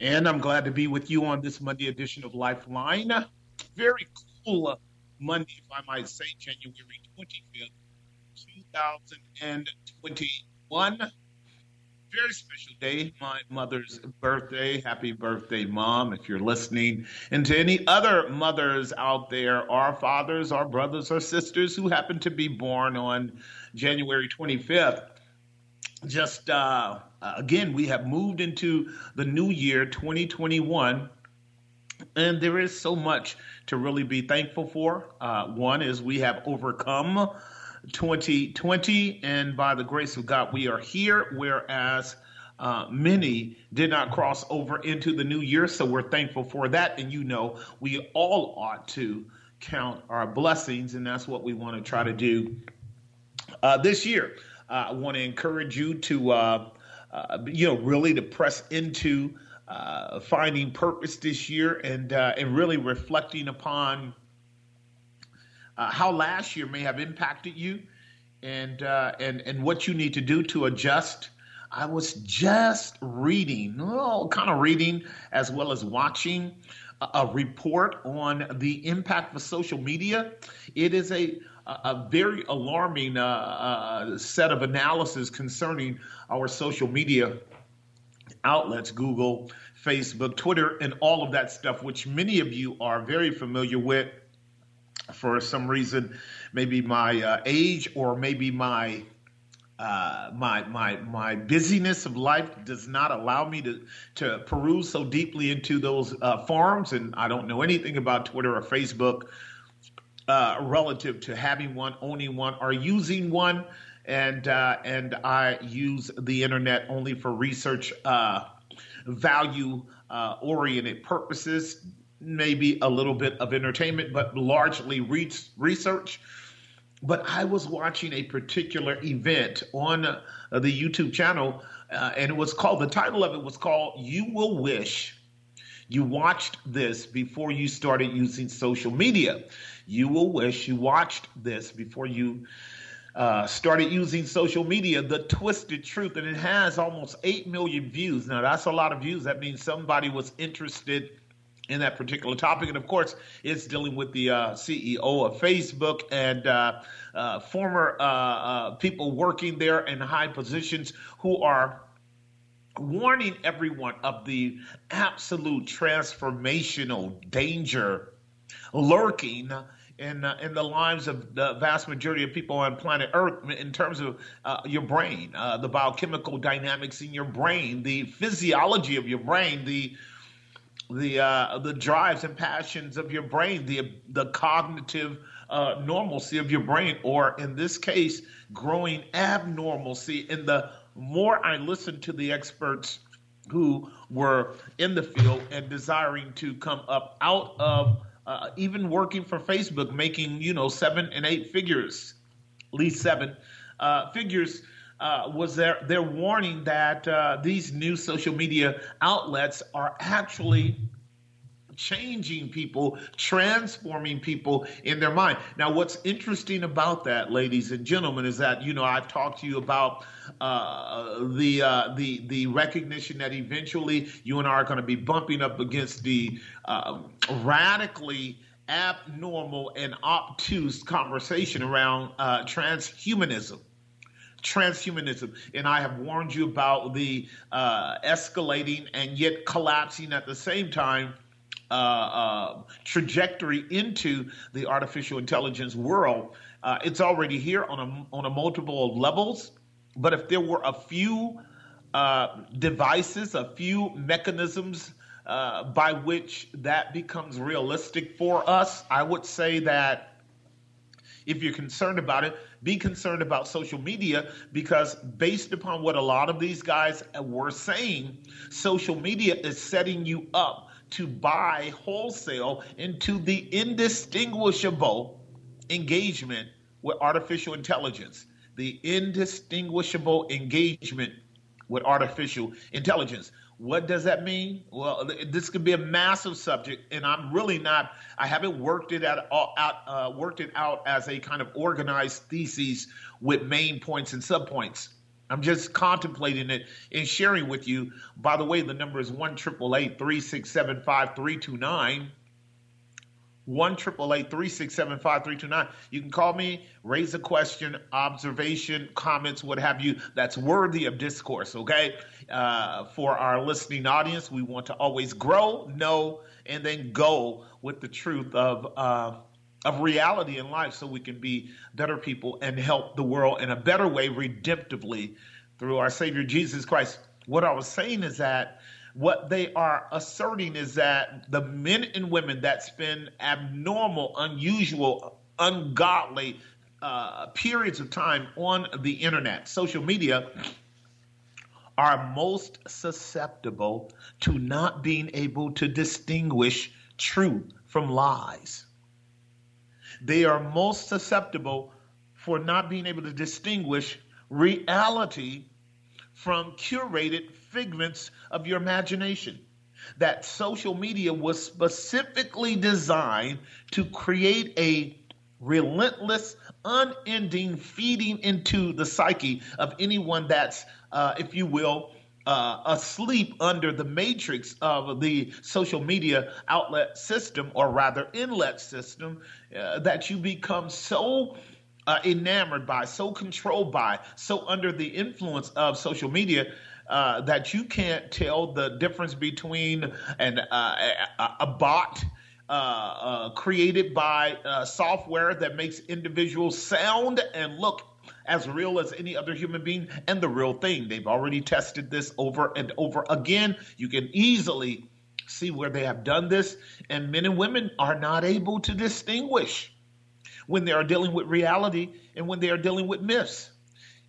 And I'm glad to be with you on this Monday edition of Lifeline. Very cool Monday, if I might say, January 25th, 2021. Very special day, my mother's birthday. Happy birthday, Mom, if you're listening. And to any other mothers out there, our fathers, our brothers, our sisters who happen to be born on January 25th, just... again, we have moved into the new year, 2021, and there is so much to really be thankful for. One is we have overcome 2020, and by the grace of God, we are here, whereas many did not cross over into the new year, so we're thankful for that, and you know we all ought to count our blessings, and that's what we want to try to do this year. I want to encourage you to... really to press into finding purpose this year and really reflecting upon how last year may have impacted you and what you need to do to adjust. I was just reading as well as watching a report on the impact of social media. It is a very alarming set of analysis concerning our social media outlets, Google, Facebook, Twitter, and all of that stuff, which many of you are very familiar with for some reason, maybe my age or maybe my my busyness of life does not allow me to peruse so deeply into those forums, and I don't know anything about Twitter or Facebook relative to having one, owning one, or using one, and I use the internet only for research, value oriented purposes, maybe a little bit of entertainment, but largely research. But I was watching a particular event on the YouTube channel, and it was called. The title of it was called "You Will Wish You Watched This Before You Started Using Social Media." You will wish you watched this before you started using social media, The Twisted Truth, and it has almost 8 million views. Now, that's a lot of views. That means somebody was interested in that particular topic, and of course, it's dealing with the CEO of Facebook and former people working there in high positions who are warning everyone of the absolute transformational danger lurking in the lives of the vast majority of people on planet Earth in terms of your brain, the biochemical dynamics in your brain, the physiology of your brain, the drives and passions of your brain, the cognitive normalcy of your brain, or in this case, growing abnormalcy. And the more I listen to the experts who were in the field and desiring to come up out of even working for Facebook, making, 7 and 8 figures, at least 7 figures, was their warning that these new social media outlets are actually changing people, transforming people in their mind. Now, what's interesting about that, ladies and gentlemen, is that, I've talked to you about the recognition that eventually you and I are going to be bumping up against the radically abnormal and obtuse conversation around transhumanism. And I have warned you about the escalating and yet collapsing at the same time trajectory into the artificial intelligence world. It's already here on a multiple levels. But if there were a few devices, a few mechanisms by which that becomes realistic for us, I would say that if you're concerned about it, be concerned about social media, because based upon what a lot of these guys were saying, social media is setting you up to buy wholesale into the indistinguishable engagement with artificial intelligence. The indistinguishable engagement with artificial intelligence. What does that mean? Well, this could be a massive subject, and I'm really not. I haven't worked it out as a kind of organized thesis with main points and subpoints. I'm just contemplating it and sharing with you. By the way, the number is 1-888-367-5329. 1-888-367-5329. You can call me, raise a question, observation, comments, what have you, that's worthy of discourse, okay? For our listening audience, we want to always grow, know, and then go with the truth of reality in life, so we can be better people and help the world in a better way redemptively through our Savior Jesus Christ. What I was saying is that what they are asserting is that the men and women that spend abnormal, unusual, ungodly periods of time on the internet, social media, are most susceptible to not being able to distinguish truth from lies. They are most susceptible for not being able to distinguish reality from curated figments of your imagination. That social media was specifically designed to create a relentless, unending feeding into the psyche of anyone that's, if you will, asleep under the matrix of the social media outlet system, or rather inlet system, that you become so enamored by, so controlled by, so under the influence of social media that you can't tell the difference between a bot created by software that makes individuals sound and look as real as any other human being and the real thing. They've already tested this over and over again. You can easily see where they have done this, and men and women are not able to distinguish when they are dealing with reality and when they are dealing with myths.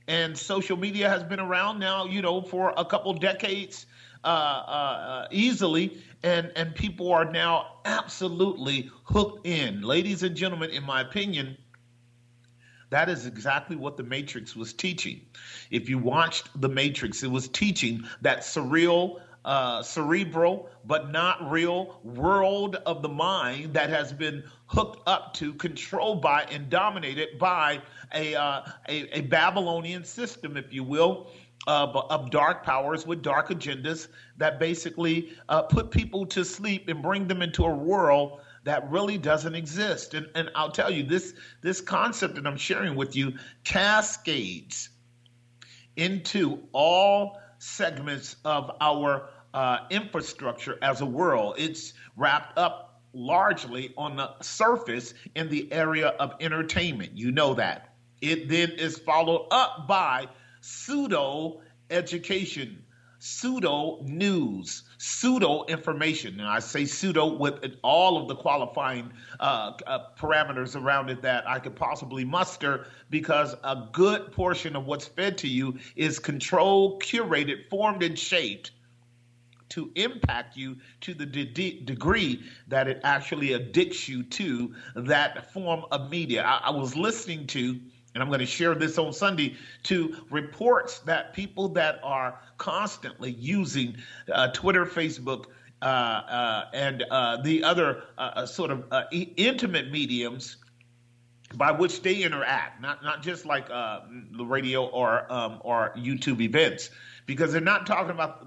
And social media has been around now, you know, for a couple decades easily, and people are now absolutely hooked in. Ladies and gentlemen, in my opinion, that is exactly what The Matrix was teaching. If you watched The Matrix, it was teaching that surreal, cerebral, but not real world of the mind that has been hooked up to, controlled by, and dominated by a Babylonian system, if you will, of dark powers with dark agendas that basically put people to sleep and bring them into a world that really doesn't exist. And I'll tell you, this concept that I'm sharing with you cascades into all segments of our infrastructure as a world. It's wrapped up largely on the surface in the area of entertainment. You know that. It then is followed up by pseudo education, pseudo news, pseudo information. And I say pseudo with all of the qualifying parameters around it that I could possibly muster, because a good portion of what's fed to you is controlled, curated, formed, and shaped to impact you to the degree that it actually addicts you to that form of media. I was listening to, and I'm going to share this on Sunday, to reports that people that are constantly using Twitter, Facebook, and the other sort of intimate mediums by which they interact, not just like the radio or YouTube events, because they're not talking about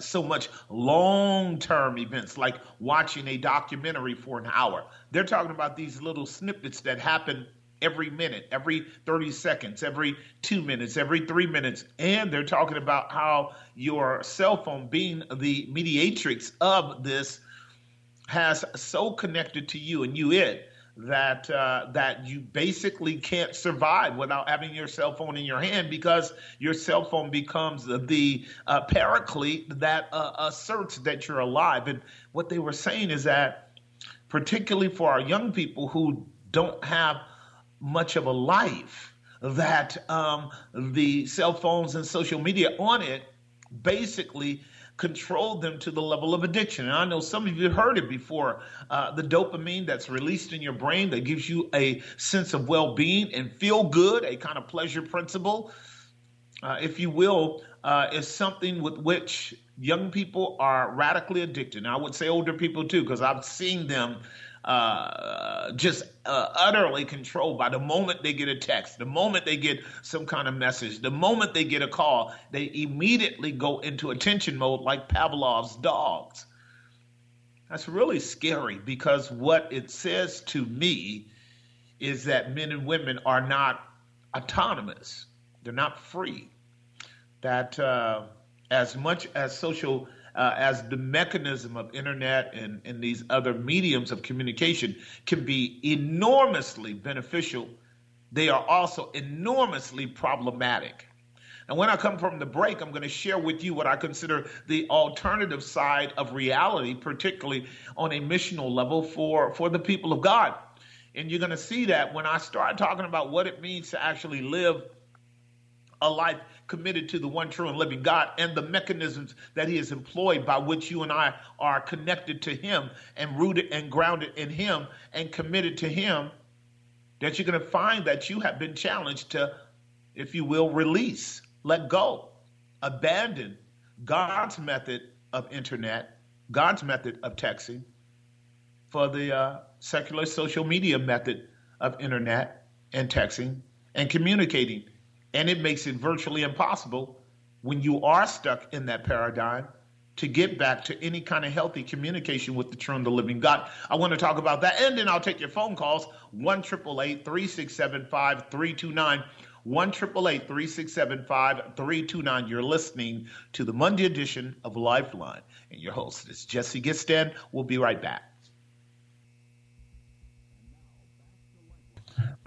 so much long-term events like watching a documentary for an hour. They're talking about these little snippets that happen every minute, every 30 seconds, every 2 minutes, every 3 minutes. And they're talking about how your cell phone, being the mediatrix of this, has so connected to you and you it that that you basically can't survive without having your cell phone in your hand, because your cell phone becomes the paraclete that asserts that you're alive. And what they were saying is that particularly for our young people who don't have much of a life, that the cell phones and social media on it basically control them to the level of addiction. And I know some of you heard it before, the dopamine that's released in your brain that gives you a sense of well-being and feel good, a kind of pleasure principle, if you will, is something with which young people are radically addicted. And I would say older people too, because I've seen them just utterly controlled by the moment they get a text, the moment they get some kind of message, the moment they get a call, they immediately go into attention mode like Pavlov's dogs. That's really scary, because what it says to me is that men and women are not autonomous. They're not free. That as much as social as the mechanism of internet and these other mediums of communication can be enormously beneficial, they are also enormously problematic. And when I come from the break, I'm going to share with you what I consider the alternative side of reality, particularly on a missional level for the people of God. And you're going to see that when I start talking about what it means to actually live a life committed to the one true and living God and the mechanisms that he has employed by which you and I are connected to him and rooted and grounded in him and committed to him, that you're going to find that you have been challenged to, if you will, release, let go, abandon God's method of internet, God's method of texting for the secular social media method of internet and texting and communicating. And it makes it virtually impossible when you are stuck in that paradigm to get back to any kind of healthy communication with the true and the living God. I want to talk about that. And then I'll take your phone calls, 1-888-367-5329, 1-888-367-5329. You're listening to the Monday edition of Lifeline. And your host is Jesse Gistan. We'll be right back.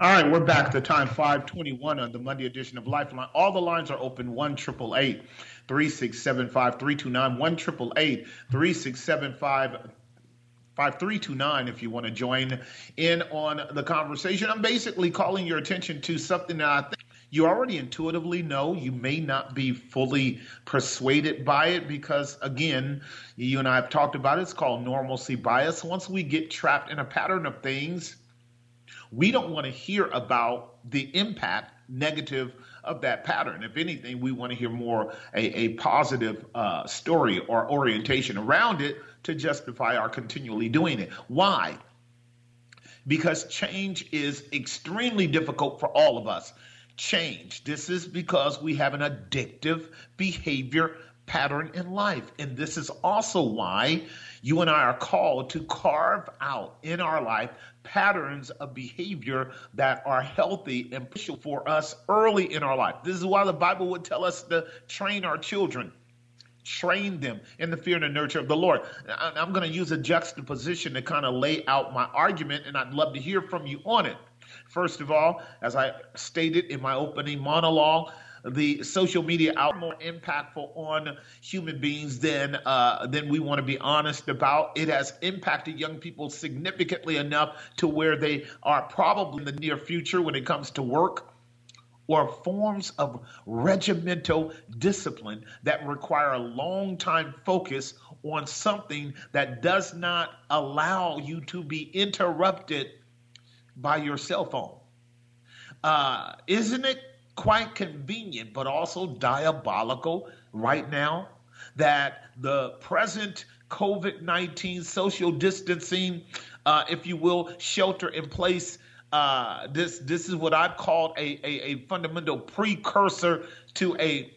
All right, we're back. The time 5:21 on the Monday edition of Lifeline. All the lines are open. 1-888-367-5329. 1-888-367-5329. If you want to join in on the conversation, I'm basically calling your attention to something that I think you already intuitively know. You may not be fully persuaded by it because, again, you and I have talked about it. It's called normalcy bias. Once we get trapped in a pattern of things, we don't want to hear about the impact negative of that pattern. If anything, we want to hear more a positive story or orientation around it to justify our continually doing it. Why? Because change is extremely difficult for all of us. Change. This is because we have an addictive behavior pattern in life. And this is also why you and I are called to carve out in our life patterns of behavior that are healthy and beneficial for us early in our life. This is why the Bible would tell us to train our children, train them in the fear and the nurture of the Lord. I'm going to use a juxtaposition to kind of lay out my argument, and I'd love to hear from you on it. First of all, as I stated in my opening monologue, the social media are more impactful on human beings than we want to be honest about. It has impacted young people significantly enough to where they are probably in the near future when it comes to work or forms of regimental discipline that require a long time focus on something that does not allow you to be interrupted by your cell phone. Isn't it quite convenient, but also diabolical right now, that the present COVID-19 social distancing, if you will, shelter in place, this is what I've called a fundamental precursor to a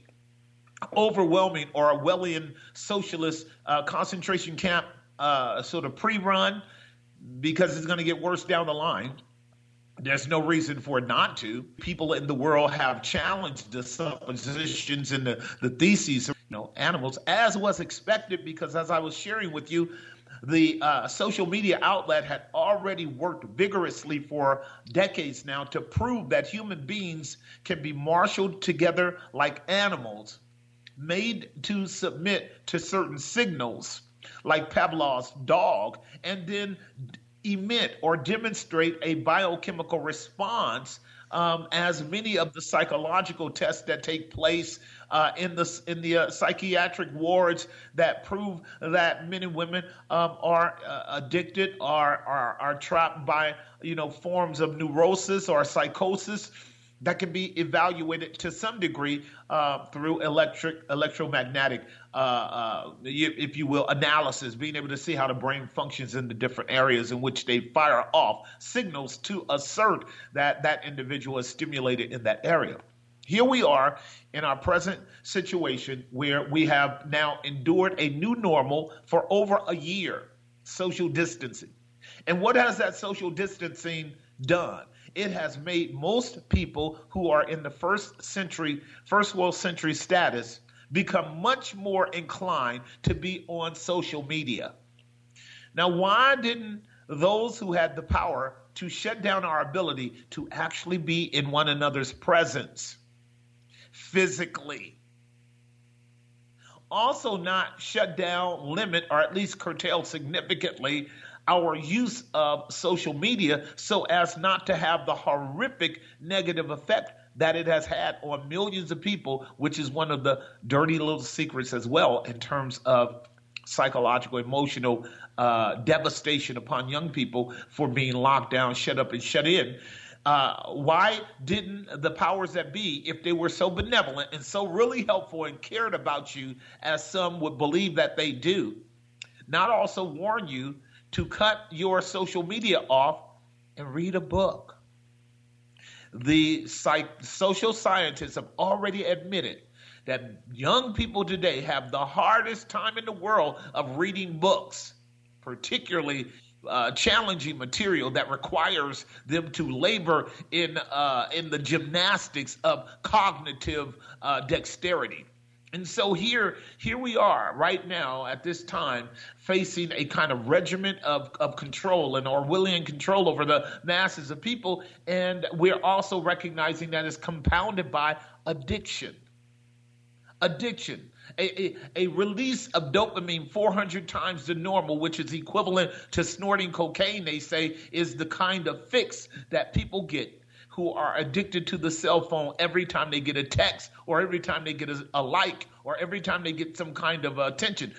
overwhelming Orwellian socialist concentration camp sort of pre-run, because it's going to get worse down the line. There's no reason for it not to. People in the world have challenged the suppositions and the theses of animals, as was expected, because as I was sharing with you, the social media outlet had already worked vigorously for decades now to prove that human beings can be marshaled together like animals, made to submit to certain signals like Pavlov's dog, and then emit or demonstrate a biochemical response, as many of the psychological tests that take place in the psychiatric wards that prove that men and women are addicted, are trapped by, forms of neurosis or psychosis that can be evaluated to some degree through electromagnetic, if you will, analysis, being able to see how the brain functions in the different areas in which they fire off signals to assert that that individual is stimulated in that area. Here we are in our present situation where we have now endured a new normal for over a year, social distancing. And what has that social distancing done? It has made most people who are in the first world century status become much more inclined to be on social media. Now, why didn't those who had the power to shut down our ability to actually be in one another's presence physically also not shut down, limit, or at least curtail significantly our use of social media so as not to have the horrific negative effect that it has had on millions of people, which is one of the dirty little secrets as well in terms of psychological, emotional devastation upon young people for being locked down, shut up, and shut in. Why didn't the powers that be, if they were so benevolent and so really helpful and cared about you, as some would believe that they do, not also warn you to cut your social media off and read a book? The social scientists have already admitted that young people today have the hardest time in the world of reading books, particularly challenging material that requires them to labor in the gymnastics of cognitive dexterity. And so here we are right now at this time facing a kind of regimen of control and Orwellian control over the masses of people. And we're also recognizing that it's compounded by addiction. Addiction, a release of dopamine 400 times the normal, which is equivalent to snorting cocaine, they say, is the kind of fix that people get who are addicted to the cell phone every time they get a text or every time they get a like or every time they get some kind of attention.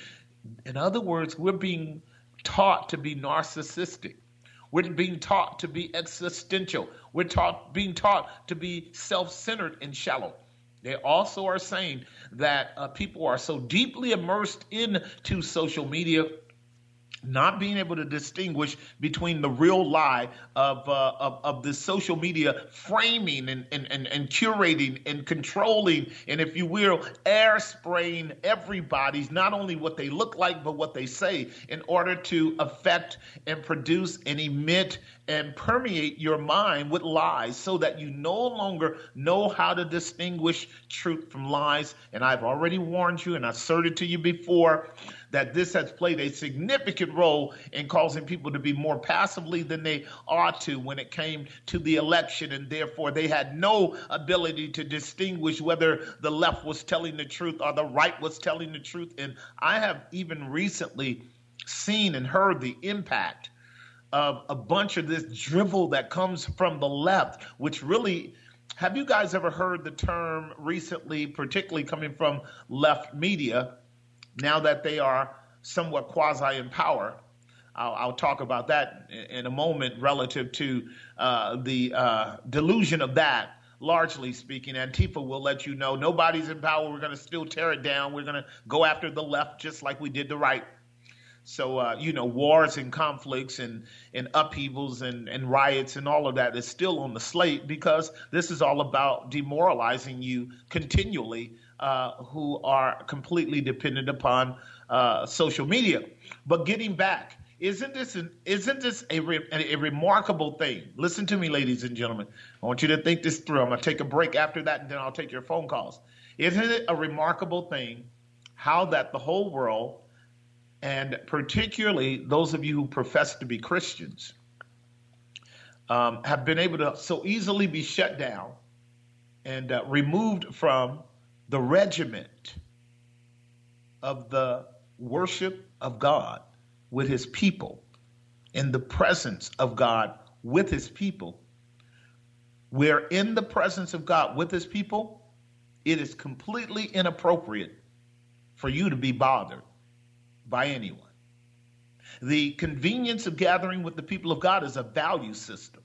In other words, we're being taught to be narcissistic. We're being taught to be existential. We're being taught to be self-centered and shallow. They also are saying that people are so deeply immersed into social media, not being able to distinguish between the real lie of the social media framing and curating and controlling and, if you will, air spraying everybody's, not only what they look like, but what they say, in order to affect and produce and emit and permeate your mind with lies so that you no longer know how to distinguish truth from lies. And I've already warned you and asserted to you before that this has played a significant role in causing people to be more passively than they ought to when it came to the election, and therefore they had no ability to distinguish whether the left was telling the truth or the right was telling the truth. And I have even recently seen and heard the impact of a bunch of this drivel that comes from the left, which really, have you guys ever heard the term recently, particularly coming from left media, now that they are somewhat quasi in power? I'll talk about that in a moment relative to the delusion of that. Largely speaking, Antifa will let you know nobody's in power. We're going to still tear it down. We're going to go after the left just like we did the right. So, wars and conflicts and upheavals and riots and all of that is still on the slate, because this is all about demoralizing you continually, who are completely dependent upon social media. But getting back, isn't this a remarkable thing? Listen to me, ladies and gentlemen. I want you to think this through. I'm going to take a break after that, and then I'll take your phone calls. Isn't it a remarkable thing how that the whole world and particularly those of you who profess to be Christians, have been able to so easily be shut down and removed from the regiment of the worship of God with his people, in the presence of God with his people. We're in the presence of God with his people. It is completely inappropriate for you to be bothered by anyone. The convenience of gathering with the people of God is a value system.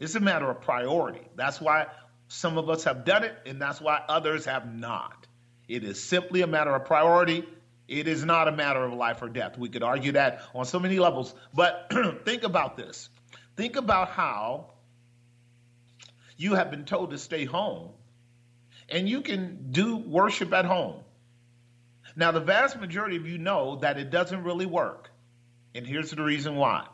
It's a matter of priority. That's why some of us have done it, and that's why others have not. It is simply a matter of priority. It is not a matter of life or death. We could argue that on so many levels. But think about this. Think about how you have been told to stay home, and you can do worship at home. Now, the vast majority of you know that it doesn't really work. And here's the reason why.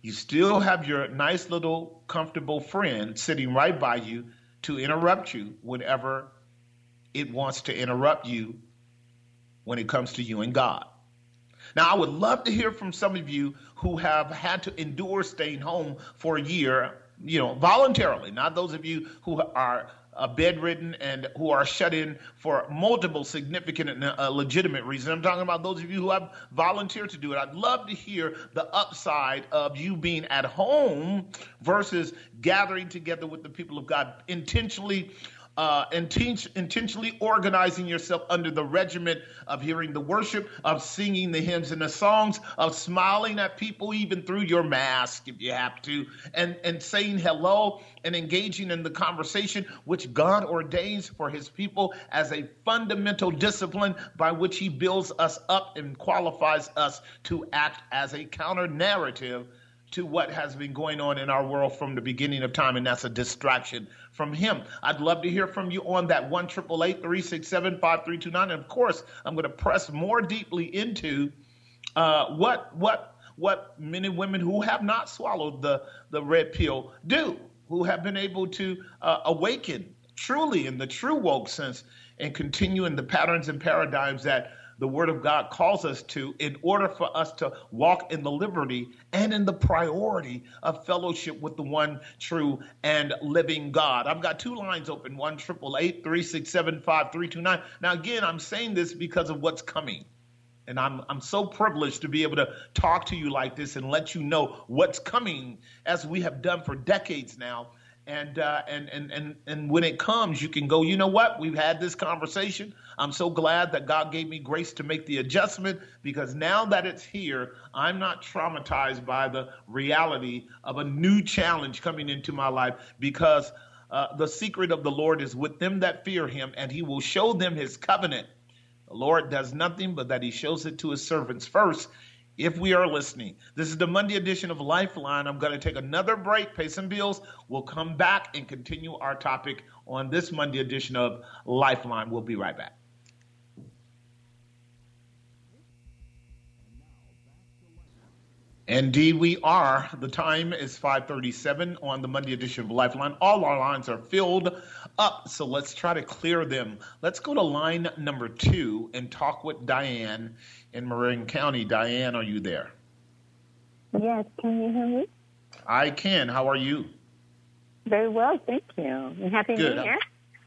You still have your nice little comfortable friend sitting right by you to interrupt you whenever it wants to interrupt you when it comes to you and God. Now, I would love to hear from some of you who have had to endure staying home for a year, you know, voluntarily, not those of you who are bedridden and who are shut in for multiple significant and legitimate reasons. I'm talking about those of you who have volunteered to do it. I'd love to hear the upside of you being at home versus gathering together with the people of God, intentionally organizing yourself under the regiment of hearing the worship, of singing the hymns and the songs, of smiling at people even through your mask if you have to, and saying hello and engaging in the conversation which God ordains for his people as a fundamental discipline by which he builds us up and qualifies us to act as a counter-narrative to what has been going on in our world from the beginning of time, and that's a distraction from him. I'd love to hear from you on that 1-888-367-5329. And of course, I'm going to press more deeply into what men and women who have not swallowed the red pill do, who have been able to awaken truly in the true woke sense and continue in the patterns and paradigms that the word of God calls us to in order for us to walk in the liberty and in the priority of fellowship with the one true and living God. I've got two lines open, 1-888-367-5329. Now, again, I'm saying this because of what's coming. And I'm so privileged to be able to talk to you like this and let you know what's coming, as we have done for decades now. And when it comes, you can go, you know what? We've had this conversation. I'm so glad that God gave me grace to make the adjustment, because now that it's here, I'm not traumatized by the reality of a new challenge coming into my life, because the secret of the Lord is with them that fear him, and he will show them his covenant. The Lord does nothing but that he shows it to his servants first. If we are listening, this is the Monday edition of Lifeline. I'm going to take another break, pay some bills. We'll come back and continue our topic on this Monday edition of Lifeline. We'll be right back. Indeed, we are. The time is 5:37 on the Monday edition of Lifeline. All our lines are filled up, so let's try to clear them. Let's go to line number 2 and talk with Diane in Marin County. Diane, are you there? Yes, can you hear me? I can. How are you? Very well, thank you. Happy New Year.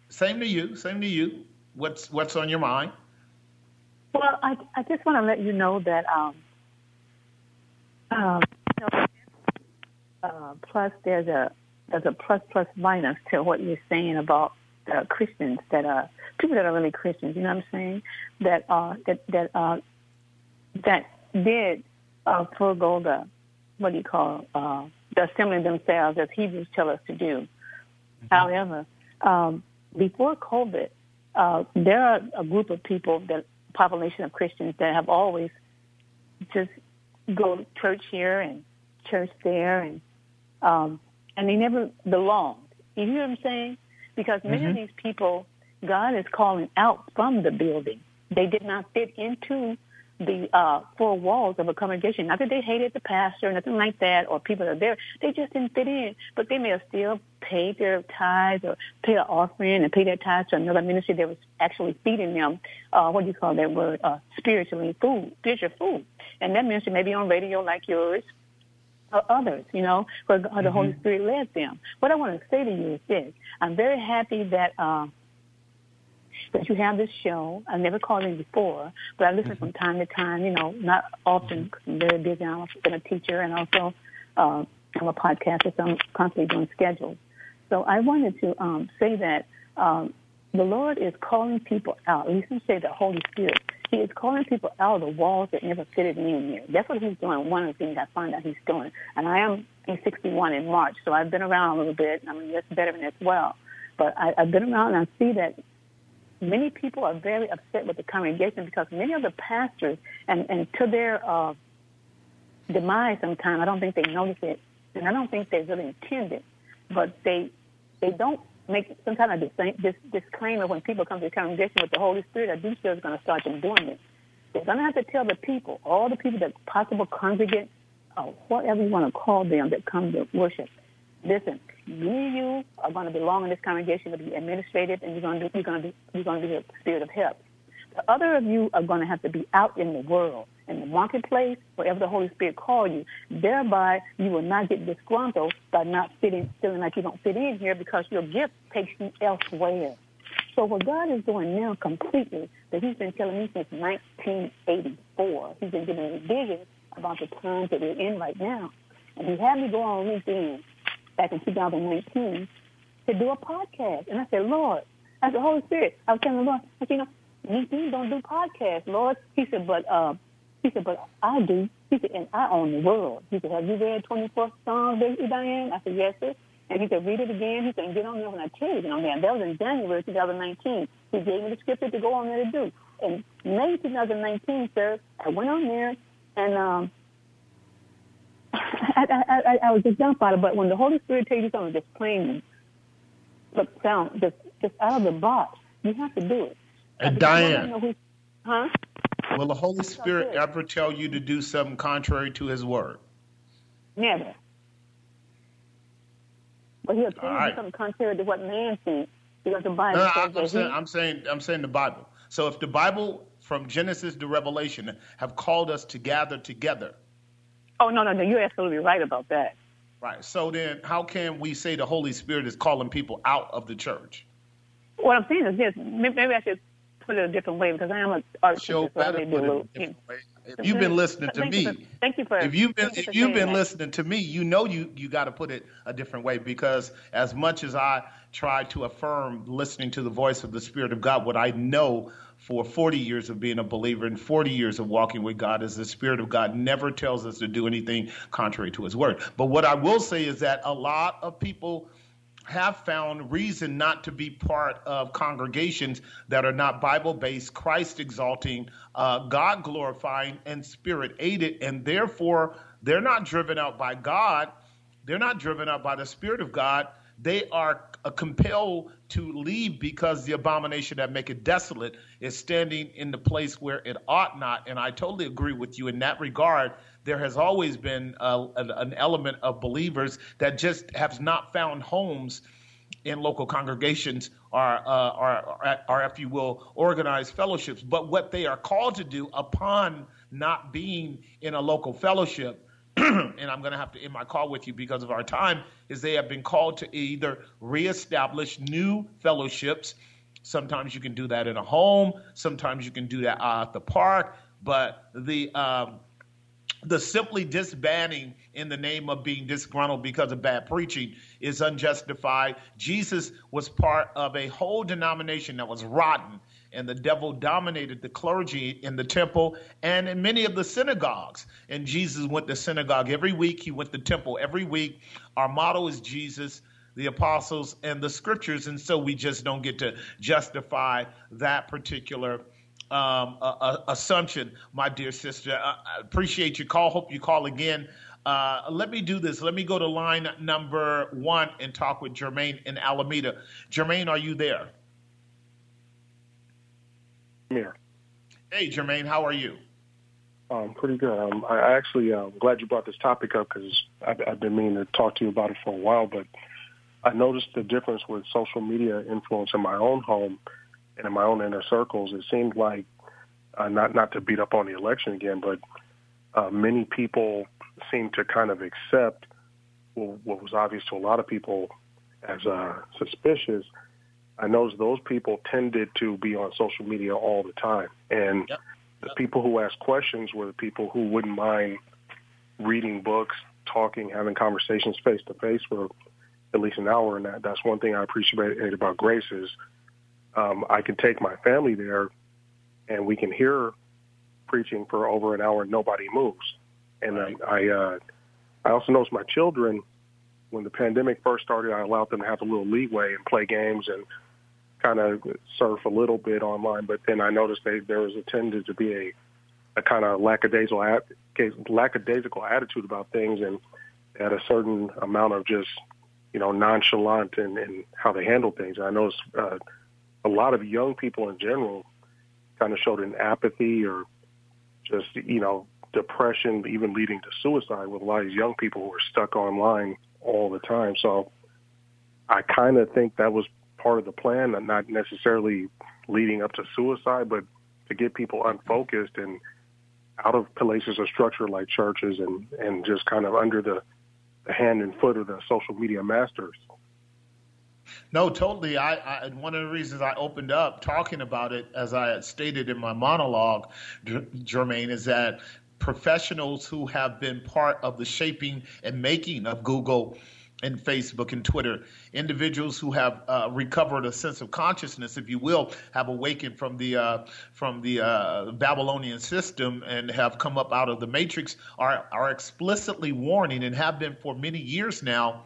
Same to you, same to you. What's on your mind? Well, I just want to let you know that plus there's a plus minus to what you're saying about Christians that are people that are really Christians. You know what I'm saying? That did forego the assembling themselves, as Hebrews tell us to do. Mm-hmm. However, before COVID, there are a group of people, the population of Christians, that have always just go to church here and church there, and they never belonged. You hear what I'm saying? Because many of these people, God is calling out from the building. They did not fit into the four walls of a congregation. Not that they hated the pastor, nothing like that, or people that are there. They just didn't fit in. But they may have still paid their tithes or paid an offering and paid their tithes to another ministry that was actually feeding them, spiritual food. And that ministry may be on radio like yours or others, you know, where the Holy Spirit led them. What I want to say to you is this. I'm very happy that that you have this show. I've never called in before, but I listen from time to time, you know, not often because I'm very busy. I've been a teacher and also I'm a podcaster, so I'm constantly doing schedules. So I wanted to say that the Lord is calling people out. At least you say the Holy Spirit. He is calling people out of the walls that never fitted me in there. That's what he's doing. One of the things I find out he's doing. And I am 61 in March, so I've been around a little bit. I'm a veteran as well. But I've been around and I see that many people are very upset with the congregation because many of the pastors, and to their demise sometimes, I don't think they notice it, and I don't think they really intend it, but they don't make some kind of disclaimer when people come to the congregation with the Holy Spirit. I do feel it's going to start them doing it. They're going to have to tell the people, all the people, that possible congregants, or whatever you want to call them that come to worship, listen, me and you are going to belong in this congregation, you're going to be administrative, and you're going to be a spirit of help. The other of you are going to have to be out in the world, in the marketplace, wherever the Holy Spirit calls you. Thereby, you will not get disgruntled by not fitting, feeling like you don't fit in here because your gift takes you elsewhere. So what God is doing now completely, that he's been telling me since 1984, he's been giving me visions about the times that we're in right now. And he had me go on LinkedIn back in 2019 to do a podcast. And I said, Lord, I said, Holy Spirit, I was telling the Lord, I said, you know, LinkedIn don't do podcasts, Lord. He said, but I do. He said, and I own the world. He said, have you read 24 Psalms, Diane? I said, yes, sir. And he said, read it again. He said, and get on there when I tell you to get on there. And that was in January 2019. He gave me the scripture to go on there to do. In May 2019, sir, I went on there, and I was just dumbfounded. But when the Holy Spirit tells you something, just plain, look, sound, just out of the box, you have to do it. Diane, will the Holy Spirit ever tell you to do something contrary to his word? Never. But he'll tell you something contrary to what man thinks, because the Bible says that I'm saying the Bible. So if the Bible, from Genesis to Revelation, have called us to gather together. Oh, no, you're absolutely right about that. Right. So then how can we say the Holy Spirit is calling people out of the church? What I'm saying is this. Maybe I should put it a different way, because I am an artist. So if you've been listening to me, you know you got to put it a different way, because as much as I try to affirm listening to the voice of the Spirit of God, what I know for 40 years of being a believer and 40 years of walking with God is the Spirit of God never tells us to do anything contrary to his word. But what I will say is that a lot of people have found reason not to be part of congregations that are not Bible-based, Christ-exalting, God-glorifying, and Spirit-aided, and therefore they're not driven out by God. They're not driven out by the Spirit of God. They are compelled to leave because the abomination that make it desolate is standing in the place where it ought not, and I totally agree with you in that regard. There has always been an element of believers that just have not found homes in local congregations or if you will, organized fellowships. But what they are called to do upon not being in a local fellowship, and I'm going to have to end my call with you because of our time, is they have been called to either reestablish new fellowships. Sometimes you can do that in a home. Sometimes you can do that at the park. But the simply disbanding in the name of being disgruntled because of bad preaching is unjustified. Jesus was part of a whole denomination that was rotten, and the devil dominated the clergy in the temple and in many of the synagogues. And Jesus went to synagogue every week. He went to temple every week. Our motto is Jesus, the apostles, and the scriptures. And so we just don't get to justify that particular assumption, my dear sister. I appreciate your call. Hope you call again. Let me do this. Let me go to line number 1 and talk with Jermaine in Alameda. Jermaine, are you there? I'm here. Hey, Jermaine, how are you? Pretty good. I actually glad you brought this topic up because I've been meaning to talk to you about it for a while, but I noticed the difference with social media influence in my own home and in my own inner circles. It seemed like, not to beat up on the election again, but many people seem to kind of accept what was obvious to a lot of people as suspicious. I noticed those people tended to be on social media all the time. And yep. The people who asked questions were the people who wouldn't mind reading books, talking, having conversations face-to-face for at least an hour. And that's one thing I appreciate about Grace is I can take my family there, and we can hear preaching for over an hour and nobody moves. And right. I also noticed my children, when the pandemic first started, I allowed them to have a little leeway and play games and kind of surf a little bit online, but then I noticed there was tended to be a kind of lackadaisical attitude about things, and at a certain amount of just, nonchalant in how they handle things. And I noticed a lot of young people in general kind of showed an apathy or just, depression, even leading to suicide with a lot of young people who are stuck online all the time. So I kind of think that was part of the plan, not necessarily leading up to suicide, but to get people unfocused and out of places of structure like churches and just kind of under the hand and foot of the social media masters. No, totally. I one of the reasons I opened up talking about it, as I had stated in my monologue, Jermaine, is that professionals who have been part of the shaping and making of Google and Facebook and Twitter, individuals who have recovered a sense of consciousness, if you will, have awakened from the Babylonian system and have come up out of the Matrix, are explicitly warning and have been for many years now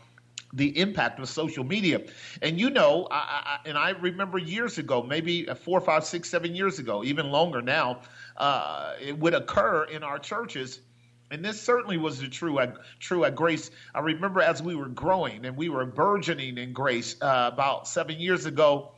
the impact of social media. And I remember years ago, maybe 4, 5, 6, 7 years ago, even longer now, it would occur in our churches. And this certainly was true at Grace. I remember as we were growing and we were burgeoning in Grace about 7 years ago,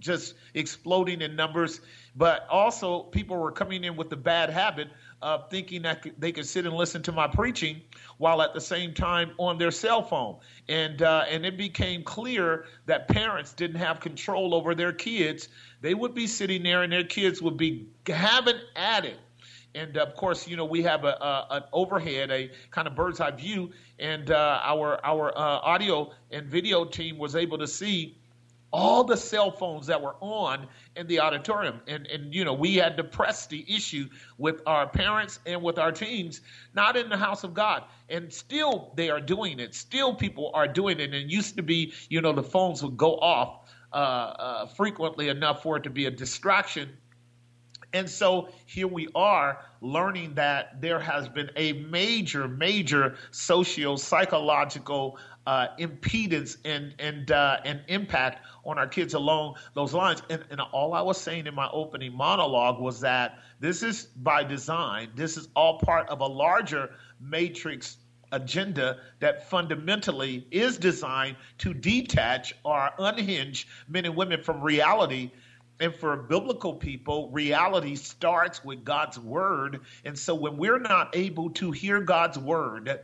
just exploding in numbers. But also people were coming in with the bad habit of thinking that they could sit and listen to my preaching while at the same time on their cell phone. And it became clear that parents didn't have control over their kids. They would be sitting there and their kids would be having at it. And of course, we have an overhead, a kind of bird's eye view, and our audio and video team was able to see all the cell phones that were on in the auditorium. And we had to press the issue with our parents and with our teams, not in the house of God. And still they are doing it. Still people are doing it. And it used to be, the phones would go off frequently enough for it to be a distraction. And so here we are learning that there has been a major, major socio-psychological impedance and impact on our kids along those lines. And all I was saying in my opening monologue was that this is by design. This is all part of a larger matrix agenda that fundamentally is designed to detach or unhinge men and women from reality. And for biblical people, reality starts with God's word. And so when we're not able to hear God's word,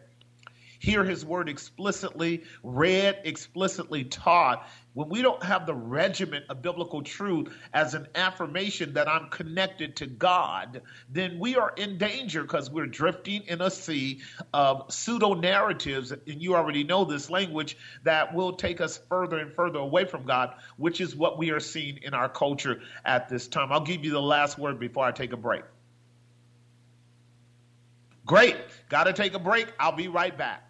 hear his word explicitly, read explicitly, taught, when we don't have the regiment of biblical truth as an affirmation that I'm connected to God, then we are in danger because we're drifting in a sea of pseudo-narratives, and you already know this language, that will take us further and further away from God, which is what we are seeing in our culture at this time. I'll give you the last word before I take a break. Great. Got to take a break. I'll be right back.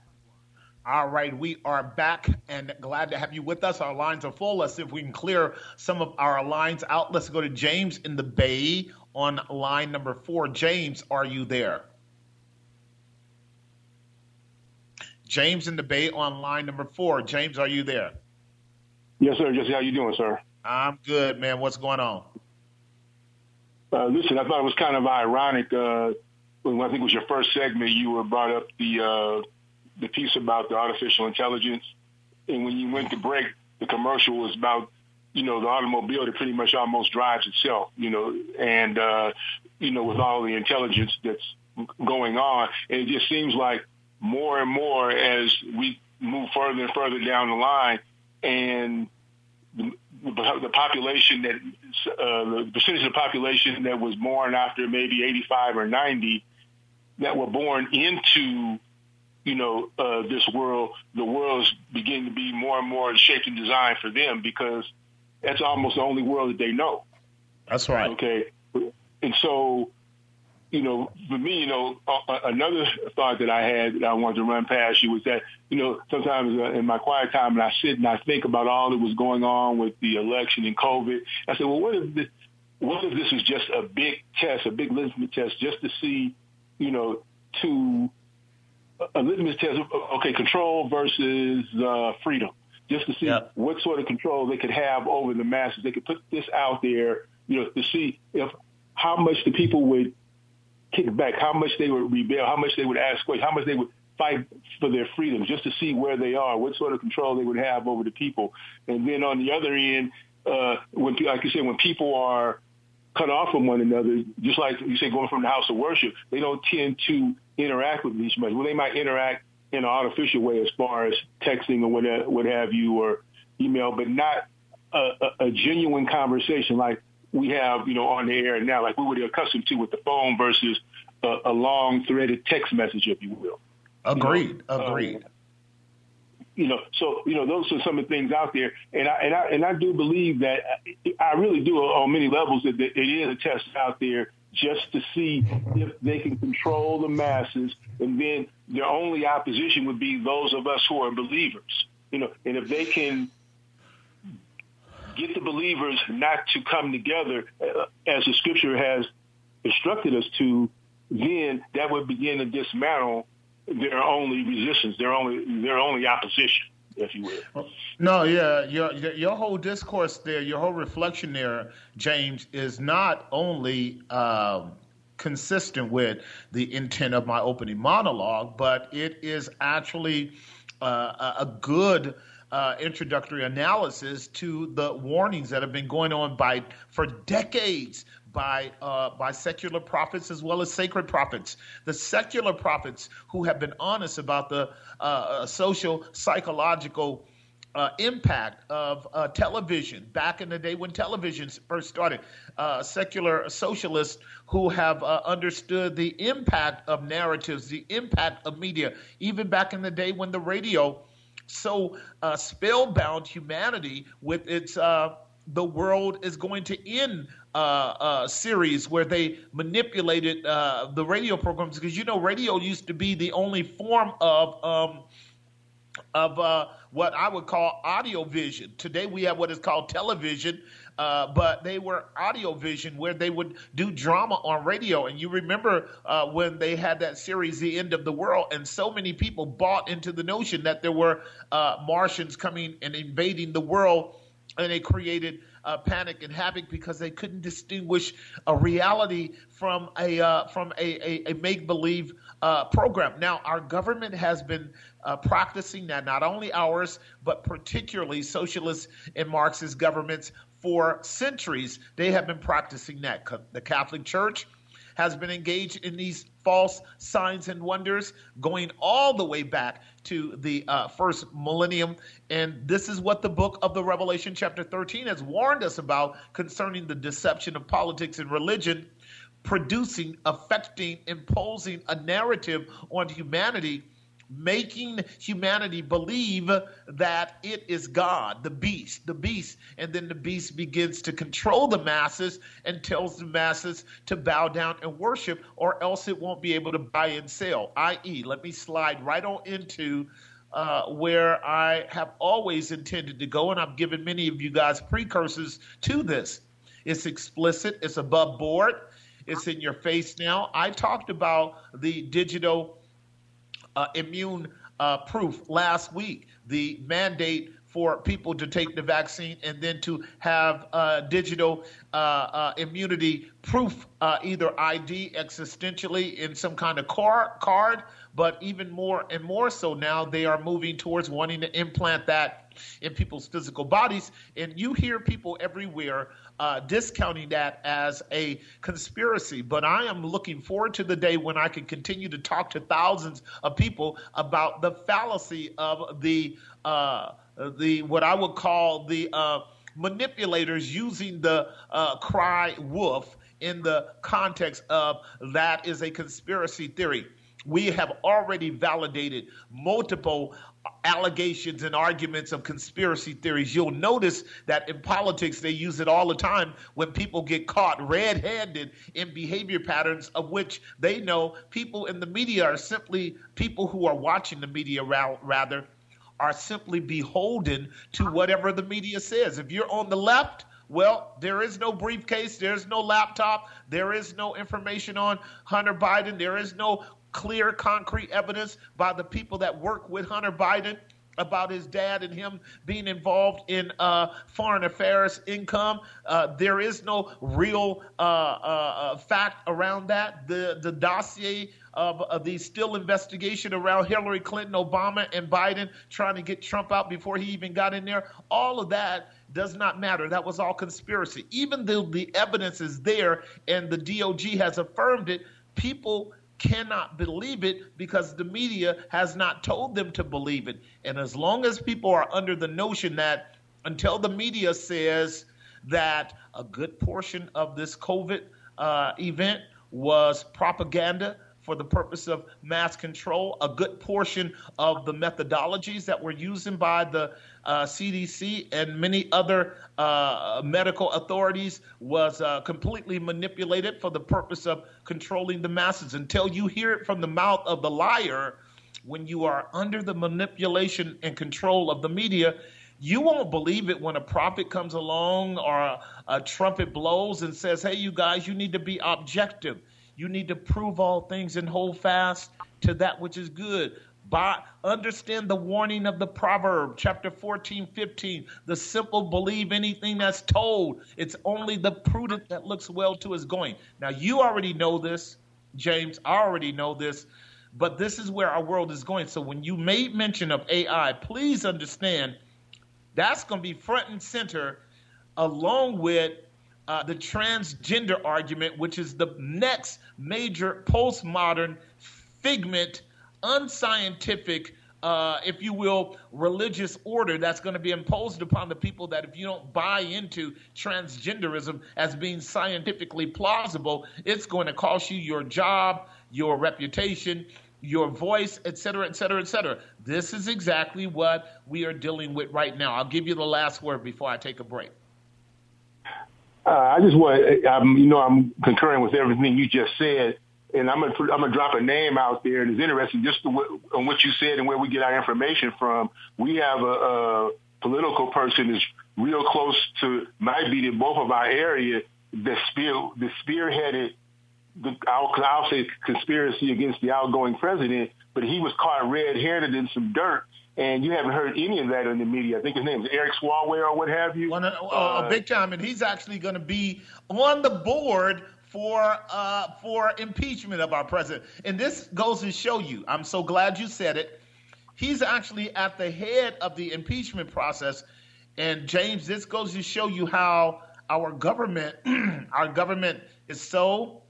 All right, we are back and glad to have you with us. Our lines are full. Let's see if we can clear some of our lines out. Let's go to James in the Bay on line number 4. James, are you there? James in the Bay on line number 4. James, are you there? Yes, sir. Jesse, how you doing, sir? I'm good, man. What's going on? Listen, I thought it was kind of ironic. I think it was your first segment, you were brought up the piece about the artificial intelligence. And when you went to break, the commercial was about, the automobile that pretty much almost drives itself, and with all the intelligence that's going on. And it just seems like more and more as we move further and further down the line, and the population that the percentage of the population that was born after maybe 85 or 90 that were born into, you know, this world, the world's beginning to be more and more shaped and designed for them, because that's almost the only world that they know. That's right. Okay. And so, you know, for me, you know, another thought that I had that I wanted to run past you was that, you know, sometimes in my quiet time, and I sit and I think about all that was going on with the election and COVID. I said, well, what if this is just a big test, a big litmus test, just to see, you know, to a litmus test, okay, control versus freedom, just to see what sort of control they could have over the masses. They could put this out there, you know, to see if how much the people would kick back, how much they would rebel, how much they would ask questions, how much they would fight for their freedom, just to see where they are, what sort of control they would have over the people. And then on the other end, when, like you said, when people are cut off from one another, just like you say, going from the house of worship, they don't tend to interact with each other. Well, they might interact in an artificial way as far as texting or what have you, or email, but not a genuine conversation like we have, you know, on the air now, like we were accustomed to with the phone versus a long threaded text message, if you will. Agreed. Agreed. You know, so, you know, those are some of the things out there. And I do believe that, I really do, on many levels, that it is a test out there just to see if they can control the masses. And then their only opposition would be those of us who are believers, you know, and if they can get the believers not to come together, as the scripture has instructed us to, then that would begin to dismantle their only resistance, their only opposition, if you will. No, yeah, your whole discourse there, your whole reflection there, James, is not only consistent with the intent of my opening monologue, but it is actually a good introductory analysis to the warnings that have been going on for decades by secular prophets as well as sacred prophets. The secular prophets who have been honest about the social, psychological impact of television. Back in the day when television first started, secular socialists who have understood the impact of narratives, the impact of media, even back in the day when the radio So spellbound humanity with its The World Is Going to End series, where they manipulated the radio programs, because, you know, radio used to be the only form of what I would call audio vision. Today we have what is called television, but they were audio vision, where they would do drama on radio. And you remember when they had that series, The End of the World, and so many people bought into the notion that there were Martians coming and invading the world, and they created panic and havoc because they couldn't distinguish a reality from a make-believe program. Now, our government has been practicing that, not only ours, but particularly socialist and Marxist governments for centuries. They have been practicing that. The Catholic Church has been engaged in these false signs and wonders going all the way back to the first millennium. And this is what the book of the Revelation chapter 13 has warned us about concerning the deception of politics and religion, producing, affecting, imposing a narrative on humanity, making humanity believe that it is God, the beast, and then the beast begins to control the masses and tells the masses to bow down and worship, or else it won't be able to buy and sell, i.e., let me slide right on into where I have always intended to go, and I've given many of you guys precursors to this. It's explicit, it's above board, it's in your face now. I talked about the digital immune proof last week, the mandate for people to take the vaccine and then to have digital immunity proof, either ID existentially in some kind of card, but even more and more so now they are moving towards wanting to implant that in people's physical bodies. And you hear people everywhere discounting that as a conspiracy. But I am looking forward to the day when I can continue to talk to thousands of people about the fallacy of the what I would call the manipulators using the cry wolf in the context of that is a conspiracy theory. We have already validated multiple allegations and arguments of conspiracy theories. You'll notice that in politics, they use it all the time when people get caught red-handed in behavior patterns of which they know people in the media are simply people who are watching the media rather are simply beholden to whatever the media says. If you're on the left, well, there is no briefcase, there's no laptop, there is no information on Hunter Biden, there is no clear, concrete evidence by the people that work with Hunter Biden about his dad and him being involved in foreign affairs income. There is no real fact around that. The dossier of the still investigation around Hillary Clinton, Obama, and Biden trying to get Trump out before he even got in there, all of that does not matter. That was all conspiracy. Even though the evidence is there and the DOG has affirmed it, people cannot believe it because the media has not told them to believe it. And as long as people are under the notion that until the media says that a good portion of this COVID event was propaganda for the purpose of mass control, a good portion of the methodologies that were used by the CDC and many other medical authorities was completely manipulated for the purpose of controlling the masses. Until you hear it from the mouth of the liar, when you are under the manipulation and control of the media, you won't believe it when a prophet comes along or a trumpet blows and says, hey, you guys, you need to be objective. You need to prove all things and hold fast to that which is good. Understand the warning of the proverb, chapter 14, 15. The simple believe anything that's told. It's only the prudent that looks well to his going. Now, you already know this, James. I already know this. But this is where our world is going. So when you made mention of AI, please understand that's going to be front and center along with the transgender argument, which is the next major postmodern figment, unscientific, if you will, religious order that's going to be imposed upon the people that if you don't buy into transgenderism as being scientifically plausible, it's going to cost you your job, your reputation, your voice, et cetera, et cetera, et cetera. This is exactly what we are dealing with right now. I'll give you the last word before I take a break. I just want, I'm concurring with everything you just said, and I'm gonna drop a name out there, and it's interesting just on what you said and where we get our information from. We have a political person that's real close to my beat in both of our area that spearheaded I'll say conspiracy against the outgoing president, but he was caught red-handed in some dirt. And you haven't heard any of that in the media. I think his name is Eric Swalwell or what have you. Big time. And he's actually going to be on the board for impeachment of our president. And this goes to show you, I'm so glad you said it, he's actually at the head of the impeachment process. And, James, this goes to show you how our government is so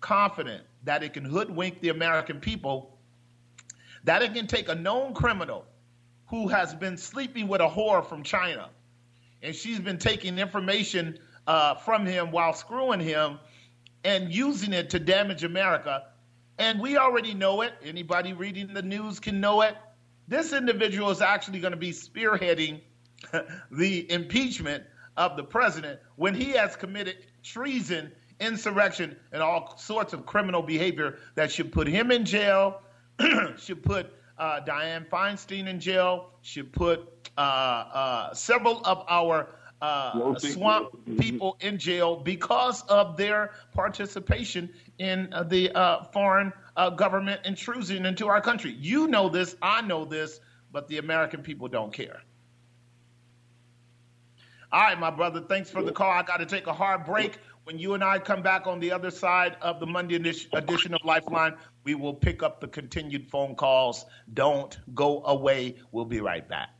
confident that it can hoodwink the American people, that it can take a known criminal who has been sleeping with a whore from China, and she's been taking information from him while screwing him and using it to damage America. And we already know it. Anybody reading the news can know it. This individual is actually going to be spearheading the impeachment of the president when he has committed treason, insurrection, and all sorts of criminal behavior that should put him in jail, should put Dianne Feinstein in jail, should put several of our swamp people in jail because of their participation in the foreign government intrusion into our country. You know this, I know this, but the American people don't care. All right, my brother, thanks for the call. I got to take a hard break. When you and I come back on the other side of the Monday edition of Lifeline, we will pick up the continued phone calls. Don't go away. We'll be right back.